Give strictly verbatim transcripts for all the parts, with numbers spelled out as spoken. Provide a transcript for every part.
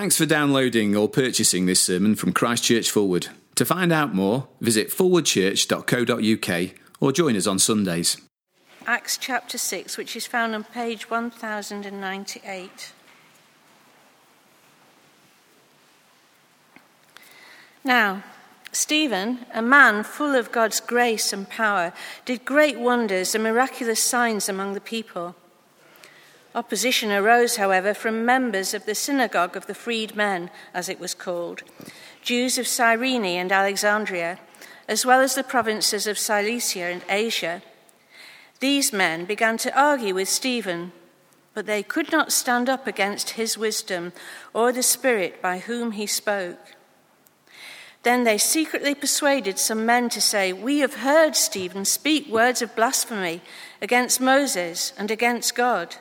Thanks for downloading or purchasing this sermon from Christchurch Forward. To find out more, visit forward church dot co dot u k or join us on Sundays. Acts chapter six, which is found on page one thousand ninety-eight. Now, Stephen, a man full of God's grace and power, did great wonders and miraculous signs among the people. Opposition arose, however, from members of the Synagogue of the Freed Men, as it was called, Jews of Cyrene and Alexandria, as well as the provinces of Cilicia and Asia. These men began to argue with Stephen, but they could not stand up against his wisdom or the Spirit by whom he spoke. Then they secretly persuaded some men to say, "We have heard Stephen speak words of blasphemy against Moses and against God."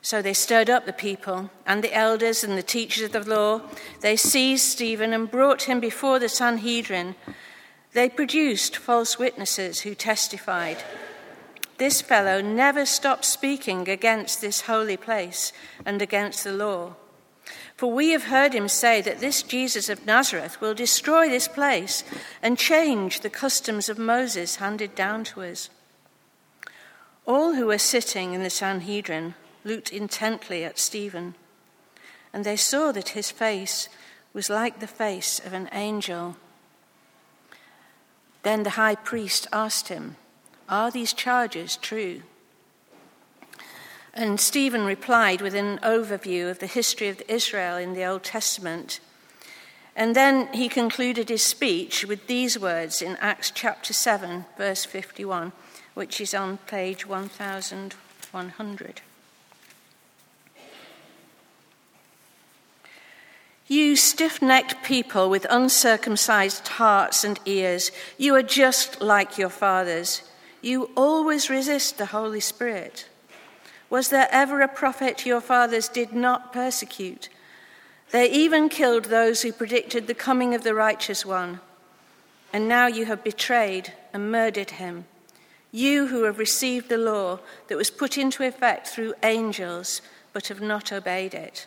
So they stirred up the people and the elders and the teachers of the law. They seized Stephen and brought him before the Sanhedrin. They produced false witnesses who testified, "This fellow never stopped speaking against this holy place and against the law. For we have heard him say that this Jesus of Nazareth will destroy this place and change the customs of Moses handed down to us." All who were sitting in the Sanhedrin looked intently at Stephen, and they saw that his face was like the face of an angel. Then the high priest asked him, "Are these charges true?" And Stephen replied with an overview of the history of Israel in the Old Testament. And then he concluded his speech with these words in Acts chapter seven, verse fifty-one, which is on page eleven hundred. "You stiff-necked people with uncircumcised hearts and ears, you are just like your fathers. You always resist the Holy Spirit. Was there ever a prophet your fathers did not persecute? They even killed those who predicted the coming of the righteous one. And now you have betrayed and murdered him. You who have received the law that was put into effect through angels, but have not obeyed it."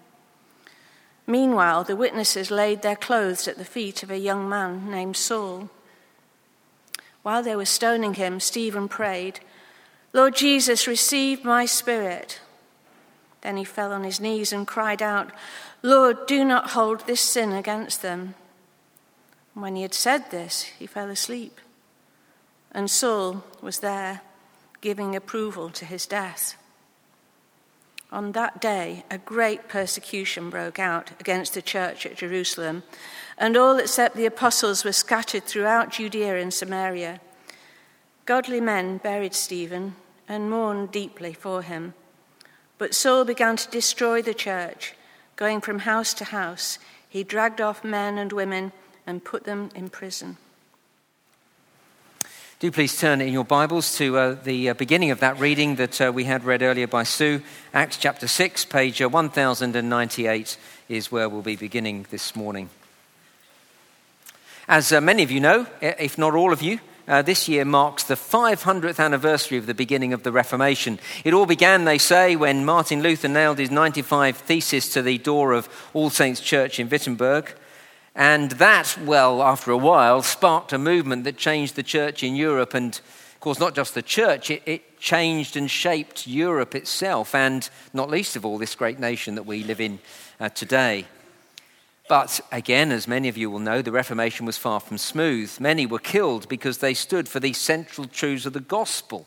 Meanwhile, the witnesses laid their clothes at the feet of a young man named Saul. While they were stoning him, Stephen prayed, "Lord Jesus, receive my spirit." Then he fell on his knees and cried out, "Lord, do not hold this sin against them." When he had said this, he fell asleep. And Saul was there, giving approval to his death. On that day, a great persecution broke out against the church at Jerusalem, and all except the apostles were scattered throughout Judea and Samaria. Godly men buried Stephen and mourned deeply for him. But Saul began to destroy the church. Going from house to house, he dragged off men and women and put them in prison. Do please turn in your Bibles to uh, the uh, beginning of that reading that uh, we had read earlier by Sue. Acts chapter six, page one thousand ninety-eight is where we'll be beginning this morning. As uh, many of you know, if not all of you, Uh, this year marks the five hundredth anniversary of the beginning of the Reformation. It all began, they say, when Martin Luther nailed his ninety-five theses to the door of All Saints Church in Wittenberg. And that, well, after a while, sparked a movement that changed the church in Europe. And, of course, not just the church, it, it changed and shaped Europe itself, and not least of all, this great nation that we live in uh, today. But again, as many of you will know, the Reformation was far from smooth. Many were killed because they stood for the central truths of the gospel,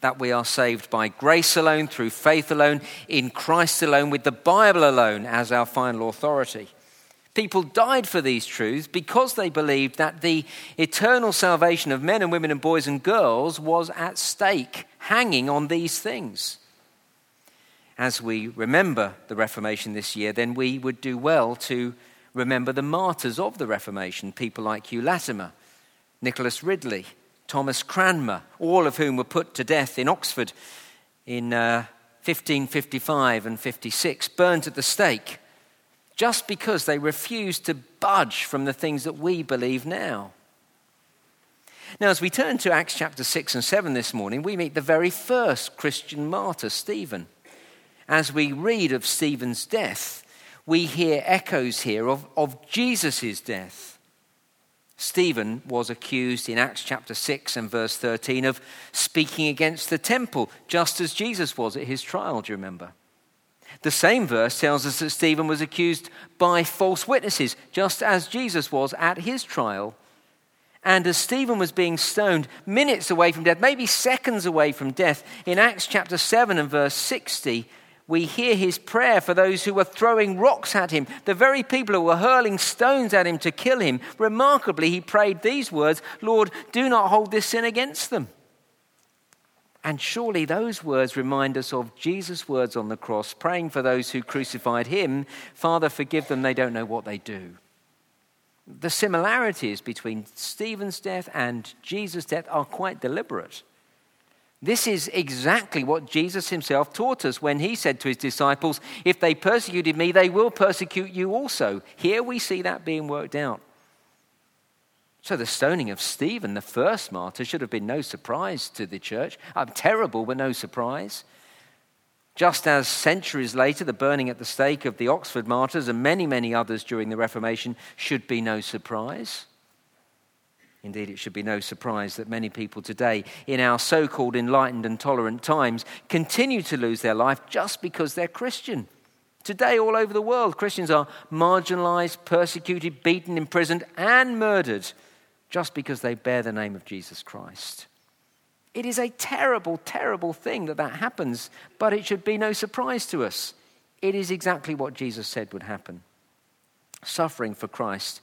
that we are saved by grace alone, through faith alone, in Christ alone, with the Bible alone as our final authority. People died for these truths because they believed that the eternal salvation of men and women and boys and girls was at stake, hanging on these things. as we remember the Reformation this year, then we would do well to remember the martyrs of the Reformation, people like Hugh Latimer, Nicholas Ridley, Thomas Cranmer, all of whom were put to death in Oxford in uh, fifteen fifty-five and fifty-six, burned at the stake, just because they refused to budge from the things that we believe now. Now, as we turn to Acts chapter six and seven this morning, we meet the very first Christian martyr, Stephen. As we read of Stephen's death, we hear echoes here of, of Jesus' death. Stephen was accused in Acts chapter six and verse thirteen of speaking against the temple, just as Jesus was at his trial, do you remember? The same verse tells us that Stephen was accused by false witnesses, just as Jesus was at his trial. And as Stephen was being stoned, minutes away from death, maybe seconds away from death, in Acts chapter seven and verse sixty, we hear his prayer for those who were throwing rocks at him, the very people who were hurling stones at him to kill him. Remarkably, he prayed these words, "Lord, do not hold this sin against them." And surely those words remind us of Jesus' words on the cross, praying for those who crucified him, "Father, forgive them, they don't know what they do." The similarities between Stephen's death and Jesus' death are quite deliberate. This is exactly what Jesus himself taught us when he said to his disciples, "If they persecuted me, they will persecute you also." Here we see that being worked out. So the stoning of Stephen, the first martyr, should have been no surprise to the church. I'm terrible, but no surprise. Just as centuries later, the burning at the stake of the Oxford martyrs and many, many others during the Reformation should be no surprise. Indeed, it should be no surprise that many people today, in our so-called enlightened and tolerant times, continue to lose their life just because they're Christian. Today, all over the world, Christians are marginalized, persecuted, beaten, imprisoned, and murdered just because they bear the name of Jesus Christ. It is a terrible, terrible thing that that happens, but it should be no surprise to us. It is exactly what Jesus said would happen. Suffering for Christ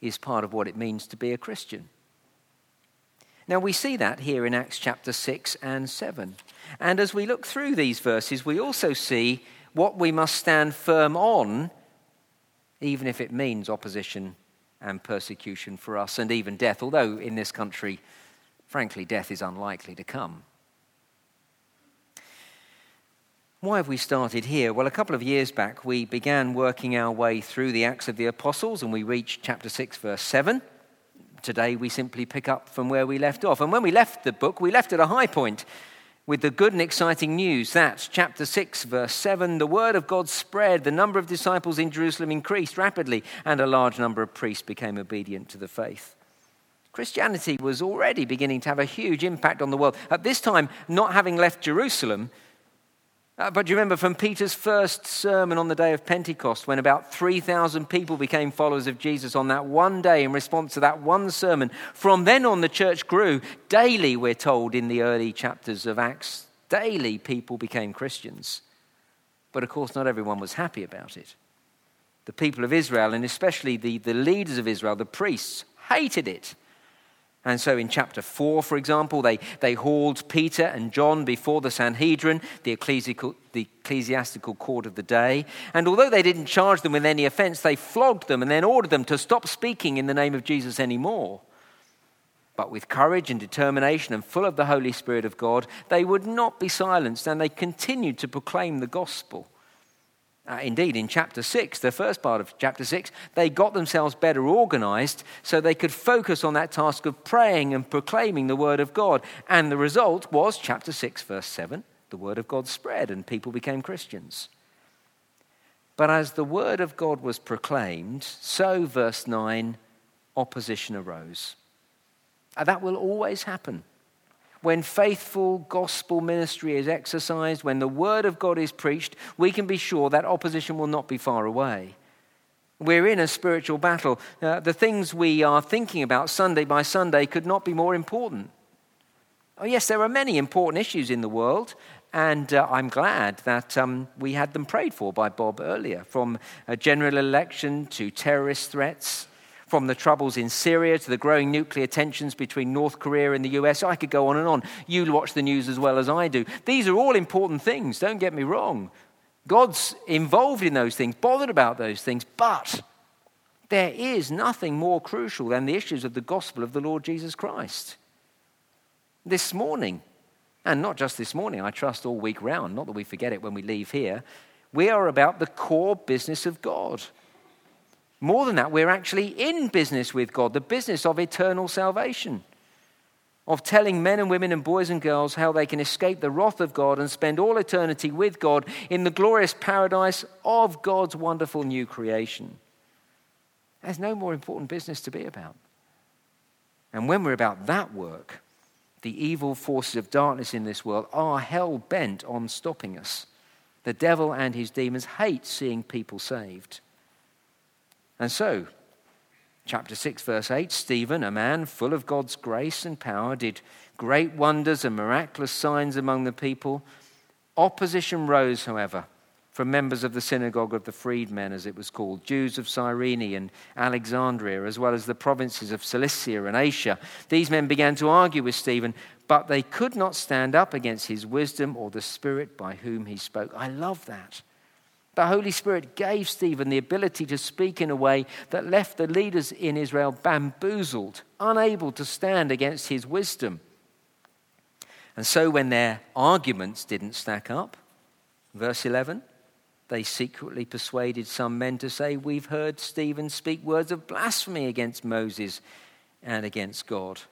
is part of what it means to be a Christian. Now we see that here in Acts chapter six and seven. And as we look through these verses, we also see what we must stand firm on, even if it means opposition and persecution for us, and even death, although in this country, frankly, death is unlikely to come. Why have we started here? Well, a couple of years back, we began working our way through the Acts of the Apostles, and we reached chapter six, verse seven. Today, we simply pick up from where we left off. And when we left the book, we left at a high point with the good and exciting news that chapter six, verse seven, the word of God spread, the number of disciples in Jerusalem increased rapidly, and a large number of priests became obedient to the faith. Christianity was already beginning to have a huge impact on the world. At this time, not having left Jerusalem, uh, but do you remember from Peter's first sermon on the day of Pentecost, when about three thousand people became followers of Jesus on that one day in response to that one sermon. From then on, the church grew. Daily, we're told in the early chapters of Acts, daily people became Christians. But of course, not everyone was happy about it. The people of Israel, and especially the, the leaders of Israel, the priests, hated it. And so in chapter four, for example, they, they hauled Peter and John before the Sanhedrin, the ecclesiastical, the ecclesiastical court of the day. And although they didn't charge them with any offense, they flogged them and then ordered them to stop speaking in the name of Jesus anymore. But with courage and determination and full of the Holy Spirit of God, they would not be silenced, and they continued to proclaim the gospel. Uh, indeed, in chapter six, the first part of chapter six, they got themselves better organized so they could focus on that task of praying and proclaiming the word of God. And the result was chapter six, verse seven, the word of God spread and people became Christians. But as the word of God was proclaimed, so, verse nine, opposition arose. And that will always happen. When faithful gospel ministry is exercised, when the word of God is preached, we can be sure that opposition will not be far away. We're in a spiritual battle. Uh, the things we are thinking about Sunday by Sunday could not be more important. Oh yes, there are many important issues in the world, and uh, I'm glad that um, we had them prayed for by Bob earlier, from a general election to terrorist threats, from the troubles in Syria to the growing nuclear tensions between North Korea and the U S. I could go on and on. You watch the news as well as I do. These are all important things, don't get me wrong. God's involved in those things, bothered about those things, but there is nothing more crucial than the issues of the gospel of the Lord Jesus Christ. This morning, and not just this morning, I trust all week round, not that we forget it when we leave here, we are about the core business of God. More than that, we're actually in business with God, the business of eternal salvation, of telling men and women and boys and girls how they can escape the wrath of God and spend all eternity with God in the glorious paradise of God's wonderful new creation. There's no more important business to be about. And when we're about that work, the evil forces of darkness in this world are hell-bent on stopping us. The devil and his demons hate seeing people saved. And so, chapter six, verse eight, Stephen, a man full of God's grace and power, did great wonders and miraculous signs among the people. Opposition rose, however, from members of the Synagogue of the Freed Men, as it was called, Jews of Cyrene and Alexandria, as well as the provinces of Cilicia and Asia. These men began to argue with Stephen, but they could not stand up against his wisdom or the Spirit by whom he spoke. I love that. The Holy Spirit gave Stephen the ability to speak in a way that left the leaders in Israel bamboozled, unable to stand against his wisdom. And so when their arguments didn't stack up, verse eleven, they secretly persuaded some men to say, "We've heard Stephen speak words of blasphemy against Moses and against God."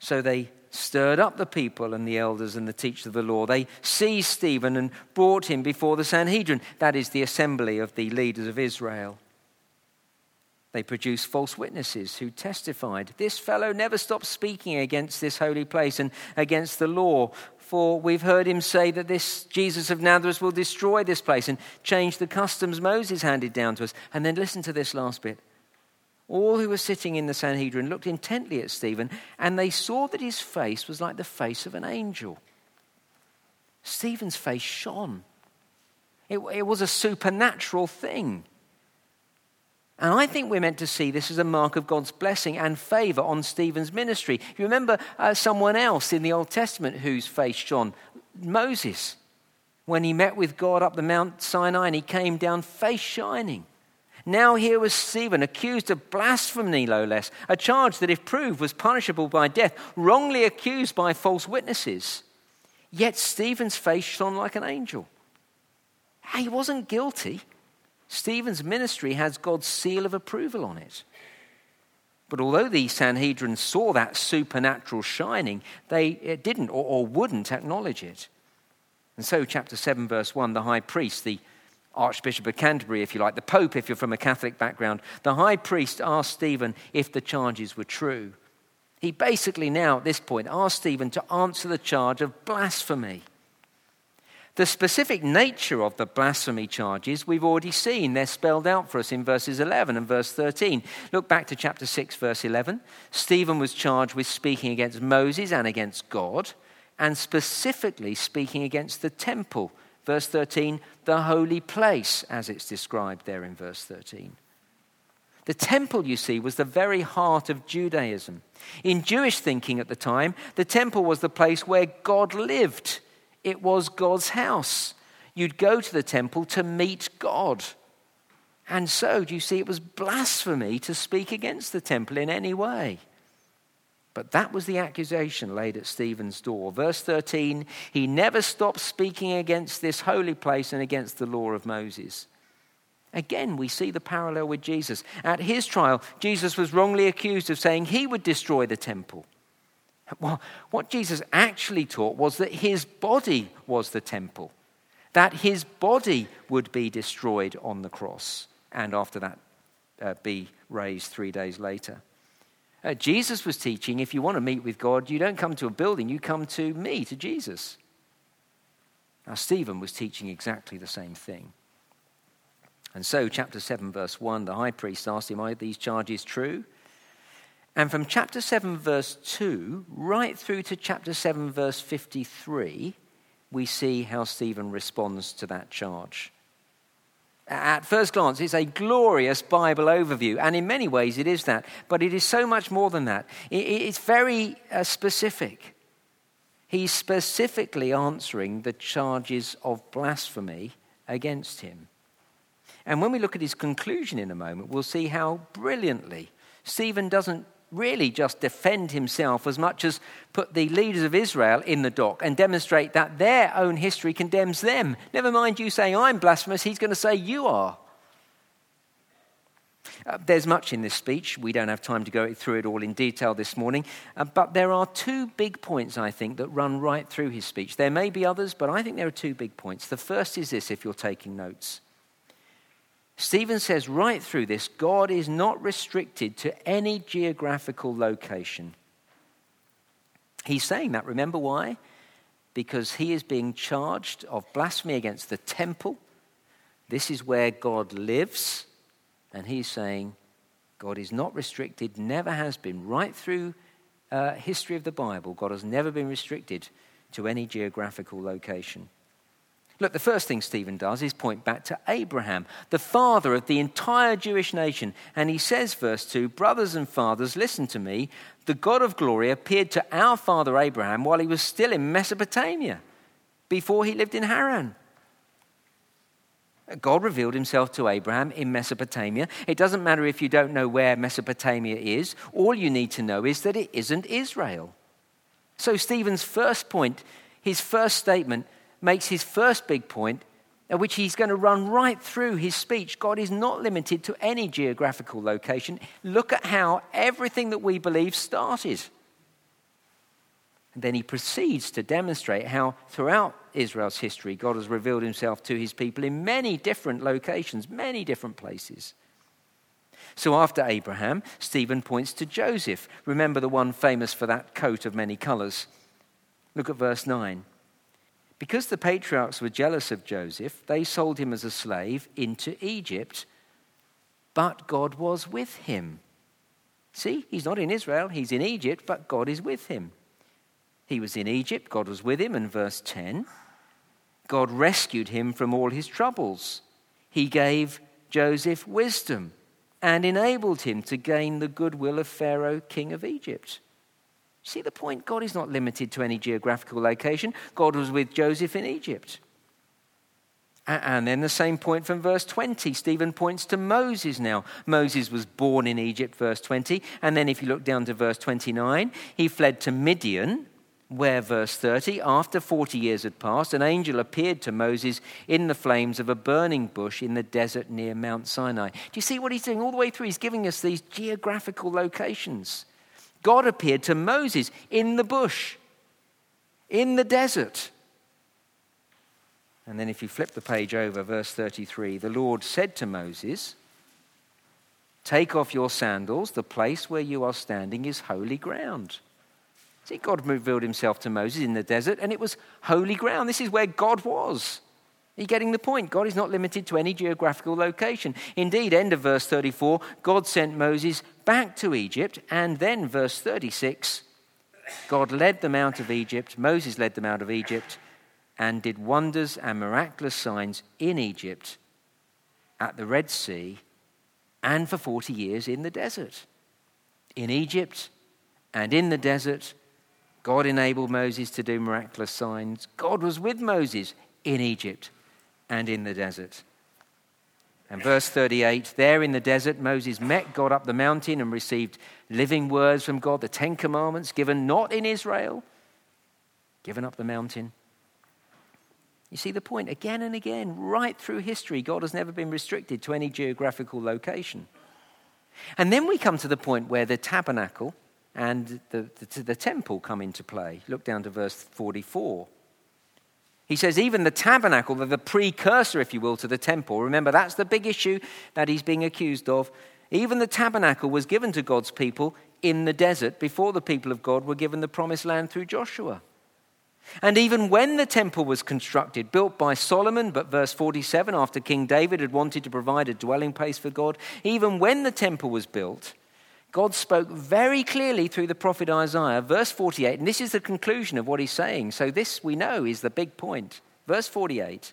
So they stirred up the people and the elders and the teachers of the law. They seized Stephen and brought him before the Sanhedrin. That is the assembly of the leaders of Israel. They produced false witnesses who testified, "This fellow never stopped speaking against this holy place and against the law. For we've heard him say that this Jesus of Nazareth will destroy this place and change the customs Moses handed down to us." And then listen to this last bit. All who were sitting in the Sanhedrin looked intently at Stephen, and they saw that his face was like the face of an angel. Stephen's face shone. It, it was a supernatural thing. And I think we're meant to see this as a mark of God's blessing and favour on Stephen's ministry. You remember uh, someone else in the Old Testament whose face shone? Moses, when he met with God up the Mount Sinai and he came down face shining. Now here was Stephen, accused of blasphemy, no less, a charge that if proved was punishable by death, wrongly accused by false witnesses. Yet Stephen's face shone like an angel. He wasn't guilty. Stephen's ministry has God's seal of approval on it. But although the Sanhedrin saw that supernatural shining, they didn't or, or wouldn't acknowledge it. And so chapter seven, verse one, the high priest, the Archbishop of Canterbury, if you like, the Pope, if you're from a Catholic background, the high priest asked Stephen if the charges were true. He basically now, at this point, asked Stephen to answer the charge of blasphemy. The specific nature of the blasphemy charges we've already seen. They're spelled out for us in verses eleven and verse thirteen. Look back to chapter six, verse eleven. Stephen was charged with speaking against Moses and against God, and specifically speaking against the temple. Verse thirteen, the holy place, as it's described there in verse thirteen. The temple, you see, was the very heart of Judaism. In Jewish thinking at the time, the temple was the place where God lived. It was God's house. You'd go to the temple to meet God. And so, do you see, it was blasphemy to speak against the temple in any way. But that was the accusation laid at Stephen's door. Verse thirteen, he never stopped speaking against this holy place and against the law of Moses. Again, we see the parallel with Jesus. At his trial, Jesus was wrongly accused of saying he would destroy the temple. Well, what Jesus actually taught was that his body was the temple, that his body would be destroyed on the cross, and after that uh, be raised three days later. Uh, Jesus was teaching, if you want to meet with God, you don't come to a building, you come to me, to Jesus. Now, Stephen was teaching exactly the same thing. And so, chapter seven, verse one, the high priest asked him, "Are these charges true?" And from chapter seven, verse two, right through to chapter seven, verse fifty-three, we see how Stephen responds to that charge. At first glance, it's a glorious Bible overview, and in many ways it is that, but it is so much more than that. It's very specific. He's specifically answering the charges of blasphemy against him. And when we look at his conclusion in a moment, we'll see how brilliantly Stephen doesn't really just defend himself as much as put the leaders of Israel in the dock and demonstrate that their own history condemns them. Never mind you saying, I'm blasphemous, he's going to say, you are. Uh, there's much in this speech. We don't have time to go through it all in detail this morning. Uh, but there are two big points, I think, that run right through his speech. There may be others, but I think there are two big points. The first is this, if you're taking notes. Stephen says right through this, God is not restricted to any geographical location. He's saying that, remember why? Because he is being charged of blasphemy against the temple. This is where God lives. And he's saying God is not restricted, never has been. Right through uh, history of the Bible, God has never been restricted to any geographical location. Look, the first thing Stephen does is point back to Abraham, the father of the entire Jewish nation. And he says, verse two, brothers and fathers, listen to me. The God of glory appeared to our father Abraham while he was still in Mesopotamia, before he lived in Haran. God revealed himself to Abraham in Mesopotamia. It doesn't matter if you don't know where Mesopotamia is. All you need to know is that it isn't Israel. So Stephen's first point, his first statement, makes his first big point, at which he's going to run right through his speech. God is not limited to any geographical location. Look at how everything that we believe started. And then he proceeds to demonstrate how throughout Israel's history, God has revealed himself to his people in many different locations, many different places. So after Abraham, Stephen points to Joseph. Remember the one famous for that coat of many colors. Look at verse nine. Because the patriarchs were jealous of Joseph, they sold him as a slave into Egypt, but God was with him. See, he's not in Israel, he's in Egypt, but God is with him. He was in Egypt, God was with him, and verse ten, God rescued him from all his troubles. He gave Joseph wisdom and enabled him to gain the goodwill of Pharaoh, king of Egypt. See the point? God is not limited to any geographical location. God was with Joseph in Egypt. And then the same point from verse twenty. Stephen points to Moses now. Moses was born in Egypt, verse twenty. And then if you look down to verse twenty-nine, he fled to Midian, where, verse thirty, after forty years had passed, an angel appeared to Moses in the flames of a burning bush in the desert near Mount Sinai. Do you see what he's doing all the way through? He's giving us these geographical locations. God appeared to Moses in the bush, in the desert. And then if you flip the page over, verse thirty-three, the Lord said to Moses, take off your sandals, the place where you are standing is holy ground. See, God revealed himself to Moses in the desert, and it was holy ground. This is where God was. Are you getting the point? God is not limited to any geographical location. Indeed, end of verse thirty-four, God sent Moses back to Egypt, and then verse thirty-six, God led them out of Egypt, Moses led them out of Egypt, and did wonders and miraculous signs in Egypt, at the Red Sea, and for forty years in the desert. In Egypt, and in the desert, God enabled Moses to do miraculous signs. God was with Moses in Egypt and in the desert. And verse thirty-eight, there in the desert, Moses met God up the mountain and received living words from God, the Ten Commandments given not in Israel, given up the mountain. You see the point again and again, right through history, God has never been restricted to any geographical location. And then we come to the point where the tabernacle and the, the, the temple come into play. Look down to verse forty-four. He says, even the tabernacle, the precursor, if you will, to the temple. Remember, that's the big issue that he's being accused of. Even the tabernacle was given to God's people in the desert before the people of God were given the promised land through Joshua. And even when the temple was constructed, built by Solomon, but verse forty-seven, after King David had wanted to provide a dwelling place for God, even when the temple was built, God spoke very clearly through the prophet Isaiah, verse forty-eight, and this is the conclusion of what he's saying. So this, we know, is the big point. Verse forty-eight,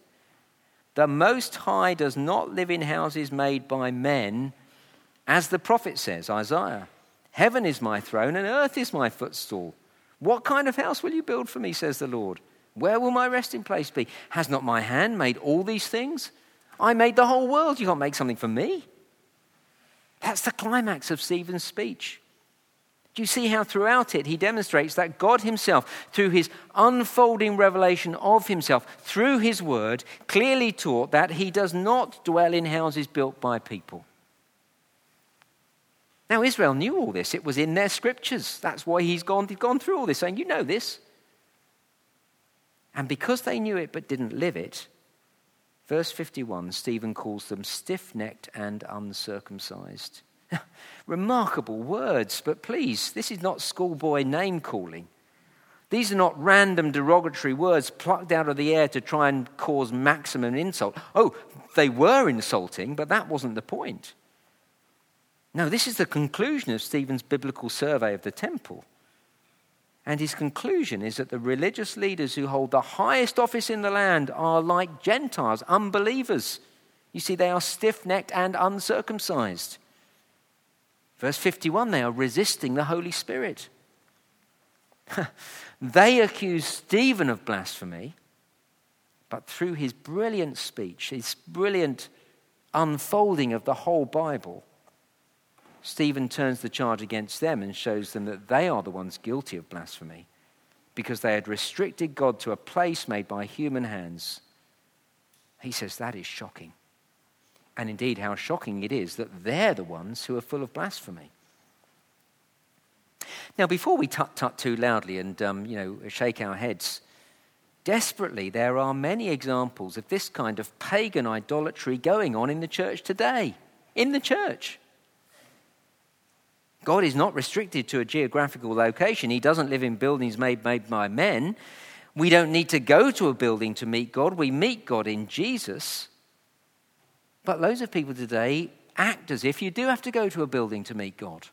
the Most High does not live in houses made by men, as the prophet says, Isaiah. Heaven is my throne and earth is my footstool. What kind of house will you build for me, says the Lord? Where will my resting place be? Has not my hand made all these things? I made the whole world. You can't make something for me. That's the climax of Stephen's speech. Do you see how throughout it he demonstrates that God himself, through his unfolding revelation of himself, through his word, clearly taught that he does not dwell in houses built by people. Now Israel knew all this. It was in their scriptures. That's why he's gone, gone through all this, saying, you know this. And because they knew it but didn't live it, verse fifty-one, Stephen calls them stiff-necked and uncircumcised. Remarkable words, but please, this is not schoolboy name-calling. These are not random derogatory words plucked out of the air to try and cause maximum insult. Oh, they were insulting, but that wasn't the point. No, this is the conclusion of Stephen's biblical survey of the temple. And his conclusion is that the religious leaders who hold the highest office in the land are like Gentiles, unbelievers. You see, they are stiff-necked and uncircumcised. Verse fifty-one, they are resisting the Holy Spirit. They accuse Stephen of blasphemy, but through his brilliant speech, his brilliant unfolding of the whole Bible, Stephen turns the charge against them and shows them that they are the ones guilty of blasphemy because they had restricted God to a place made by human hands. He says that is shocking. And indeed, how shocking it is that they're the ones who are full of blasphemy. Now, before we tut tut too loudly and um, you know shake our heads, desperately there are many examples of this kind of pagan idolatry going on in the church today. In the church. God is not restricted to a geographical location. He doesn't live in buildings made, made by men. We don't need to go to a building to meet God. We meet God in Jesus. But loads of people today act as if you do have to go to a building to meet God.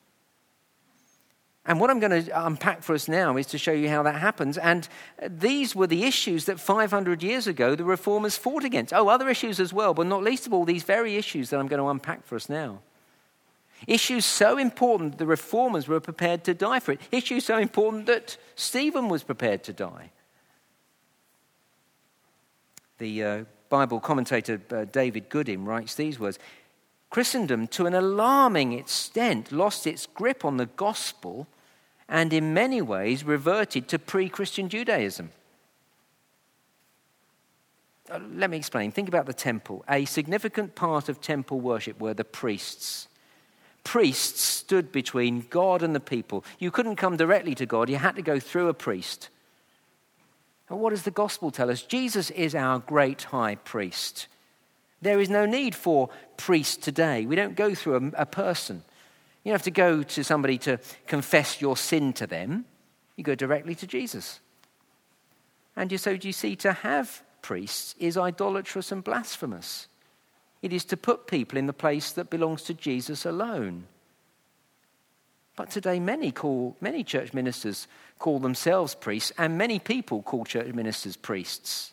And what I'm going to unpack for us now is to show you how that happens. And these were the issues that five hundred years ago the reformers fought against. Oh, other issues as well, but not least of all these very issues that I'm going to unpack for us now. Issues so important that the reformers were prepared to die for it. Issues so important that Stephen was prepared to die. The uh, Bible commentator uh, David Gooding writes these words, Christendom, to an alarming extent, lost its grip on the gospel and in many ways reverted to pre-Christian Judaism. Uh, let me explain. Think about the temple. A significant part of temple worship were the priests. Priests stood between God and the people. You couldn't come directly to God. You had to go through a priest. And what does the gospel tell us? Jesus is our great high priest. There is no need for priests today. We don't go through a, a person. You don't have to go to somebody to confess your sin to them. You go directly to Jesus. And so you see, to have priests is idolatrous and blasphemous. It is to put people in the place that belongs to Jesus alone. But today many call many church ministers call themselves priests, and many people call church ministers priests.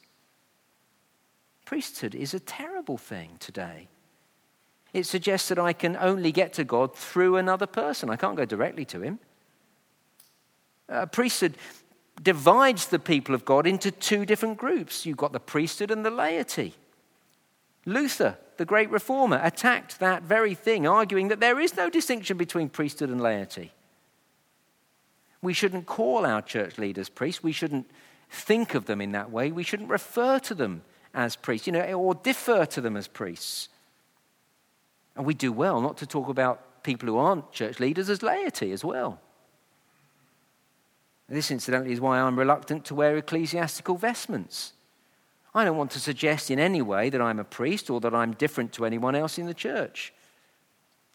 Priesthood is a terrible thing today. It suggests that I can only get to God through another person. I can't go directly to him. Uh, priesthood divides the people of God into two different groups. You've got the priesthood and the laity. Luther, the great reformer, attacked that very thing, arguing that there is no distinction between priesthood and laity. We shouldn't call our church leaders priests. We shouldn't think of them in that way. We shouldn't refer to them as priests, you know, or defer to them as priests. And we do well not to talk about people who aren't church leaders as laity as well. This, incidentally, is why I'm reluctant to wear ecclesiastical vestments. I don't want to suggest in any way that I'm a priest or that I'm different to anyone else in the church.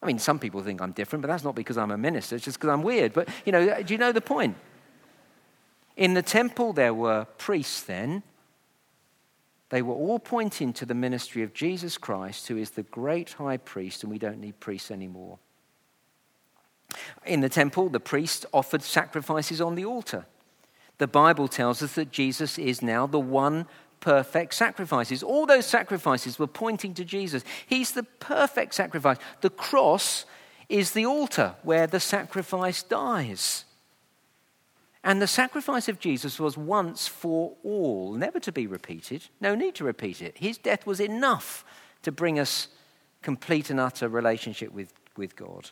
I mean, some people think I'm different, but that's not because I'm a minister. It's just because I'm weird. But, you know, do you know the point? In the temple there were priests then. They were all pointing to the ministry of Jesus Christ, who is the great high priest, and we don't need priests anymore. In the temple, the priest offered sacrifices on the altar. The Bible tells us that Jesus is now the one perfect sacrifices. All those sacrifices were pointing to Jesus. He's the perfect sacrifice. The cross is the altar where the sacrifice dies. And the sacrifice of Jesus was once for all, never to be repeated, no need to repeat it. His death was enough to bring us complete and utter relationship with, with God.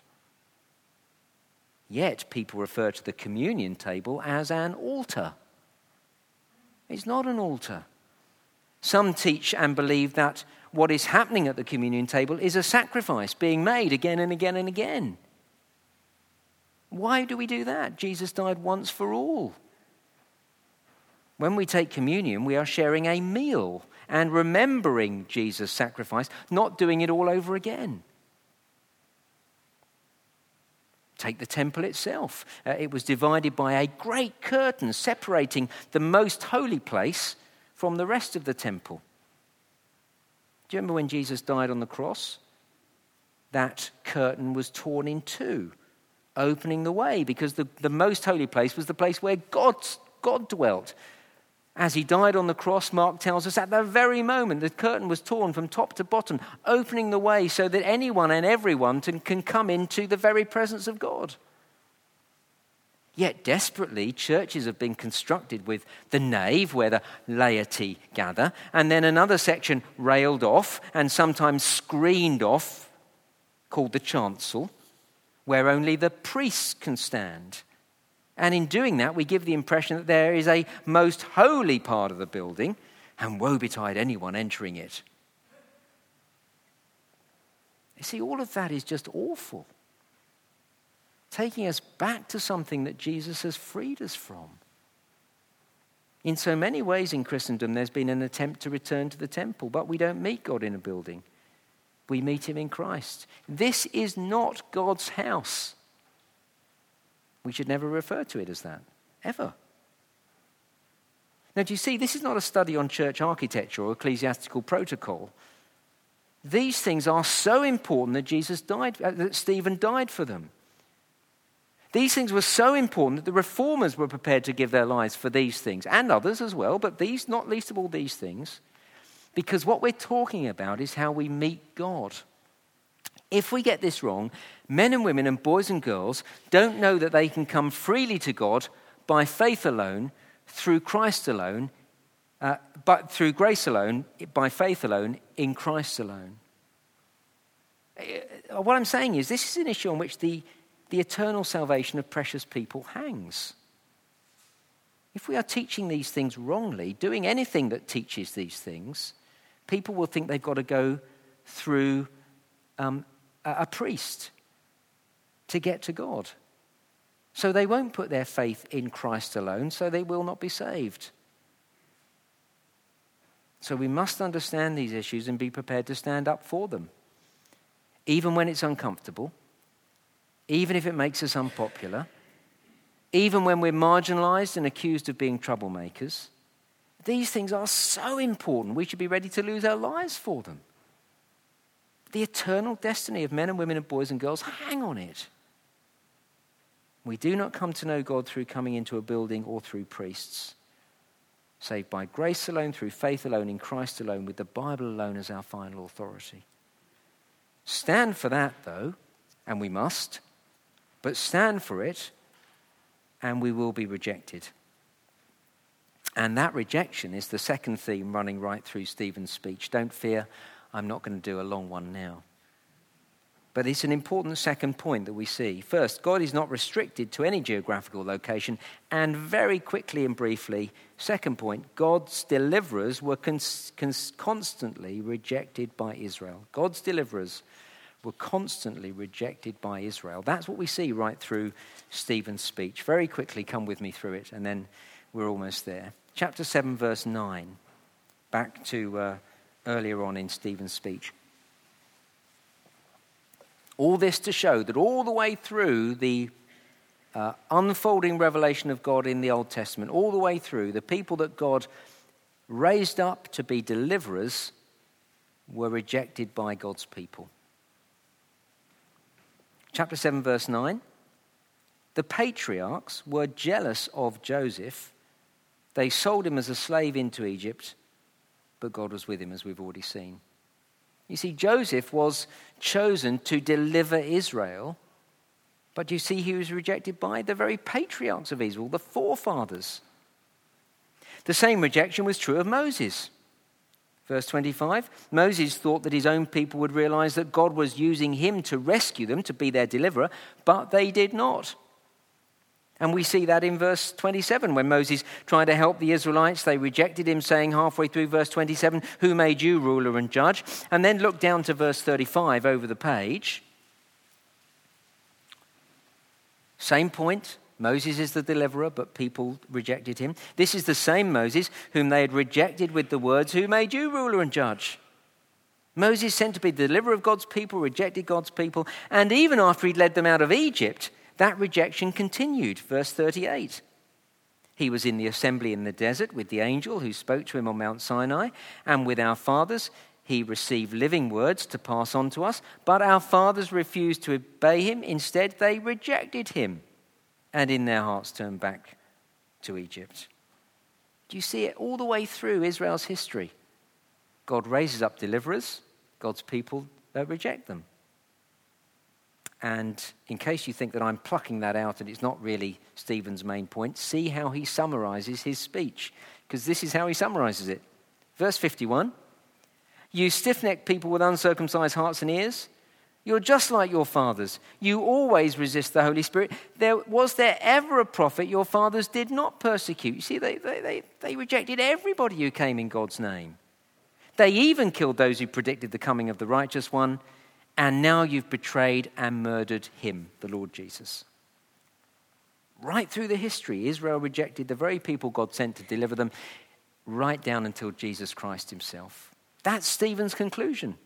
Yet people refer to the communion table as an altar. It's not an altar. Some teach and believe that what is happening at the communion table is a sacrifice being made again and again and again. Why do we do that? Jesus died once for all. When we take communion, we are sharing a meal and remembering Jesus' sacrifice, not doing it all over again. Take the temple itself. Uh, it was divided by a great curtain separating the most holy place from the rest of the temple. Do you remember when Jesus died on the cross? That curtain was torn in two, opening the way, because the, the most holy place was the place where God, God dwelt. As he died on the cross, Mark tells us, at the very moment the curtain was torn from top to bottom, opening the way so that anyone and everyone can, can come into the very presence of God. Yet desperately, churches have been constructed with the nave where the laity gather, and then another section railed off and sometimes screened off, called the chancel, where only the priests can stand. And in doing that, we give the impression that there is a most holy part of the building, and woe betide anyone entering it. You see, all of that is just awful, taking us back to something that Jesus has freed us from. In so many ways in Christendom, there's been an attempt to return to the temple, but we don't meet God in a building. We meet him in Christ. This is not God's house. We should never refer to it as that, ever. Now, do you see, this is not a study on church architecture or ecclesiastical protocol. These things are so important that Jesus died, that Stephen died for them. These things were so important that the reformers were prepared to give their lives for these things, and others as well, but these, not least of all these things, because what we're talking about is how we meet God. If we get this wrong, men and women and boys and girls don't know that they can come freely to God by faith alone, through Christ alone, uh, but through grace alone, by faith alone, in Christ alone. What I'm saying is this is an issue on which the, the eternal salvation of precious people hangs. If we are teaching these things wrongly, doing anything that teaches these things, people will think they've got to go through Um, a priest to get to God. So they won't put their faith in Christ alone, so they will not be saved. So we must understand these issues and be prepared to stand up for them, even when it's uncomfortable, even if it makes us unpopular, even when we're marginalized and accused of being troublemakers. These things are so important, we should be ready to lose our lives for them. The eternal destiny of men and women and boys and girls, hang on it. We do not come to know God through coming into a building or through priests, saved by grace alone, through faith alone, in Christ alone, with the Bible alone as our final authority. Stand for that, though, and we must, but stand for it, and we will be rejected. And that rejection is the second theme running right through Stephen's speech. Don't fear. I'm not going to do a long one now. But it's an important second point that we see. First, God is not restricted to any geographical location. And very quickly and briefly, second point, God's deliverers were cons- cons- constantly rejected by Israel. God's deliverers were constantly rejected by Israel. That's what we see right through Stephen's speech. Very quickly, come with me through it, and then we're almost there. Chapter seven, verse nine, back to... Uh, earlier on in Stephen's speech. All this to show that all the way through the uh, unfolding revelation of God in the Old Testament, all the way through, the people that God raised up to be deliverers were rejected by God's people. Chapter seven, verse nine. The patriarchs were jealous of Joseph. They sold him as a slave into Egypt, but God was with him, as we've already seen. You see, Joseph was chosen to deliver Israel, But do you see he was rejected by the very patriarchs of Israel, the forefathers? The same rejection was true of Moses. Verse twenty-five, Moses thought that his own people would realize that God was using him to rescue them, to be their deliverer, but they did not. And we see that in verse twenty-seven. When Moses tried to help the Israelites, they rejected him, saying halfway through verse twenty-seven, "Who made you ruler and judge?" And then look down to verse thirty-five over the page. Same point. Moses is the deliverer, but people rejected him. This is the same Moses whom they had rejected with the words, "Who made you ruler and judge?" Moses, sent to be the deliverer of God's people, rejected God's people. And even after he'd led them out of Egypt, that rejection continued. Verse thirty-eight. He was in the assembly in the desert with the angel who spoke to him on Mount Sinai, and with our fathers he received living words to pass on to us, but our fathers refused to obey him. Instead, they rejected him, and in their hearts turned back to Egypt. Do you see it all the way through Israel's history? God raises up deliverers, God's people uh, reject them. And in case you think that I'm plucking that out and it's not really Stephen's main point, see how he summarizes his speech, because this is how he summarizes it. Verse fifty-one, "You stiff-necked people with uncircumcised hearts and ears, you're just like your fathers. You always resist the Holy Spirit. There, was there ever a prophet your fathers did not persecute?" You see, they, they, they, they rejected everybody who came in God's name. "They even killed those who predicted the coming of the righteous one. And now you've betrayed and murdered him," the Lord Jesus. Right through the history, Israel rejected the very people God sent to deliver them, right down until Jesus Christ himself. That's Stephen's conclusion.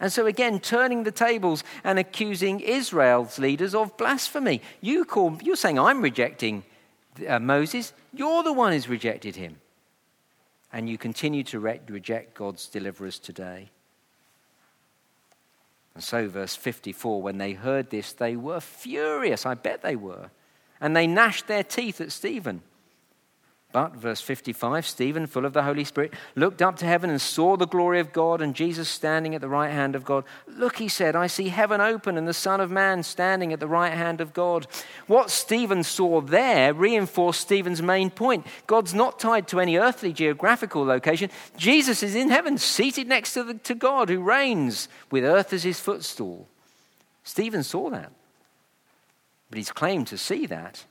And so again, turning the tables and accusing Israel's leaders of blasphemy. You call, you're saying, "I'm rejecting uh, Moses." You're the one who's rejected him. And you continue to re- reject God's deliverers today. And so verse fifty-four, when they heard this, they were furious. I bet they were. And they gnashed their teeth at Stephen. But, verse fifty-five, Stephen, full of the Holy Spirit, looked up to heaven and saw the glory of God and Jesus standing at the right hand of God. "Look," he said, "I see heaven open and the Son of Man standing at the right hand of God." What Stephen saw there reinforced Stephen's main point. God's not tied to any earthly geographical location. Jesus is in heaven, seated next to, the, to God who reigns with earth as his footstool. Stephen saw that. But his claim to see that,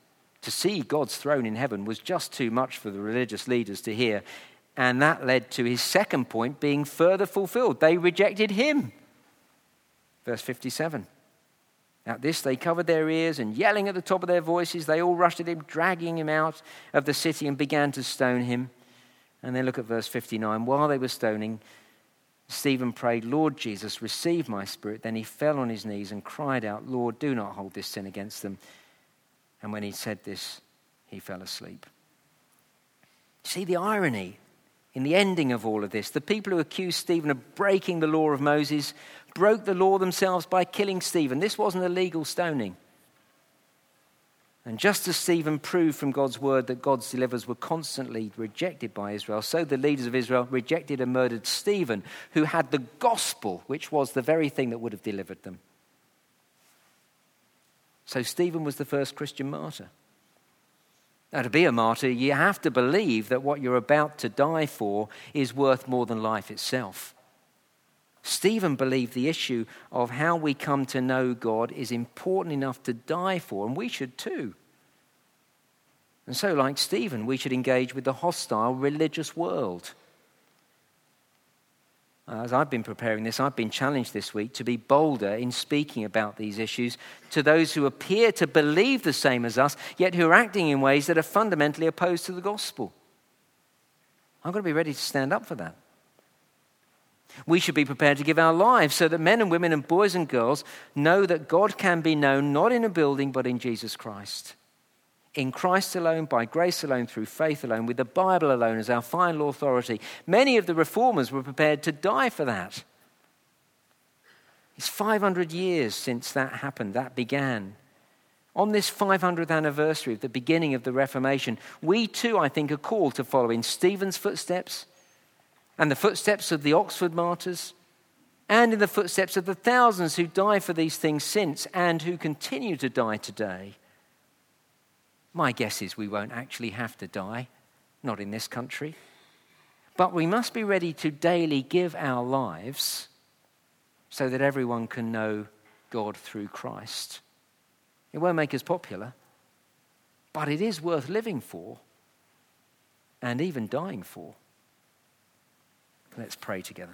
to see God's throne in heaven, was just too much for the religious leaders to hear. And that led to his second point being further fulfilled. They rejected him. Verse fifty-seven. At this they covered their ears and yelling at the top of their voices, they all rushed at him, dragging him out of the city and began to stone him. And then look at verse fifty-nine. While they were stoning, Stephen prayed, "Lord Jesus, receive my spirit." Then he fell on his knees and cried out, "Lord, do not hold this sin against them." And when he said this, he fell asleep. See the irony in the ending of all of this. The people who accused Stephen of breaking the law of Moses broke the law themselves by killing Stephen. This wasn't a legal stoning. And just as Stephen proved from God's word that God's deliverers were constantly rejected by Israel, so the leaders of Israel rejected and murdered Stephen, who had the gospel, which was the very thing that would have delivered them. So Stephen was the first Christian martyr. Now, to be a martyr, you have to believe that what you're about to die for is worth more than life itself. Stephen believed the issue of how we come to know God is important enough to die for, and we should too. And so, like Stephen, we should engage with the hostile religious world. As I've been preparing this, I've been challenged this week to be bolder in speaking about these issues to those who appear to believe the same as us, yet who are acting in ways that are fundamentally opposed to the gospel. I'm going to be ready to stand up for that. We should be prepared to give our lives so that men and women and boys and girls know that God can be known not in a building but in Jesus Christ. In Christ alone, by grace alone, through faith alone, with the Bible alone as our final authority. Many of the reformers were prepared to die for that. It's five hundred years since that happened, that began. On this five hundredth anniversary of the beginning of the Reformation, we too, I think, are called to follow in Stephen's footsteps and the footsteps of the Oxford martyrs and in the footsteps of the thousands who died for these things since and who continue to die today. My guess is we won't actually have to die, not in this country. But we must be ready to daily give our lives so that everyone can know God through Christ. It won't make us popular, but it is worth living for and even dying for. Let's pray together.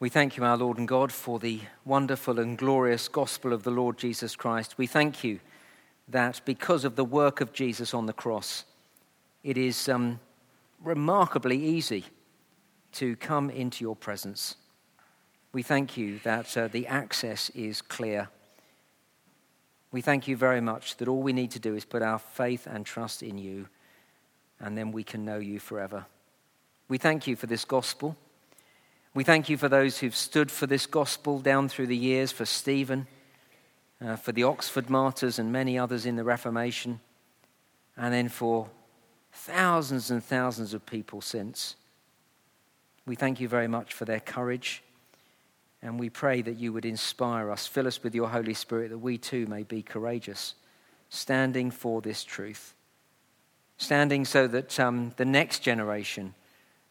We thank you, our Lord and God, for the wonderful and glorious gospel of the Lord Jesus Christ. We thank you that because of the work of Jesus on the cross, it is um, remarkably easy to come into your presence. We thank you that uh, the access is clear. We thank you very much that all we need to do is put our faith and trust in you, and then we can know you forever. We thank you for this gospel. We thank you for those who've stood for this gospel down through the years, for Stephen, uh, for the Oxford martyrs and many others in the Reformation, and then for thousands and thousands of people since. We thank you very much for their courage, and we pray that you would inspire us, fill us with your Holy Spirit, that we too may be courageous, standing for this truth, standing so that um, the next generation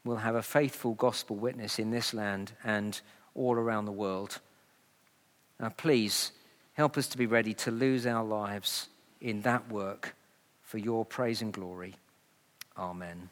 we'll have a faithful gospel witness in this land and all around the world. Now, please help us to be ready to lose our lives in that work for your praise and glory. Amen.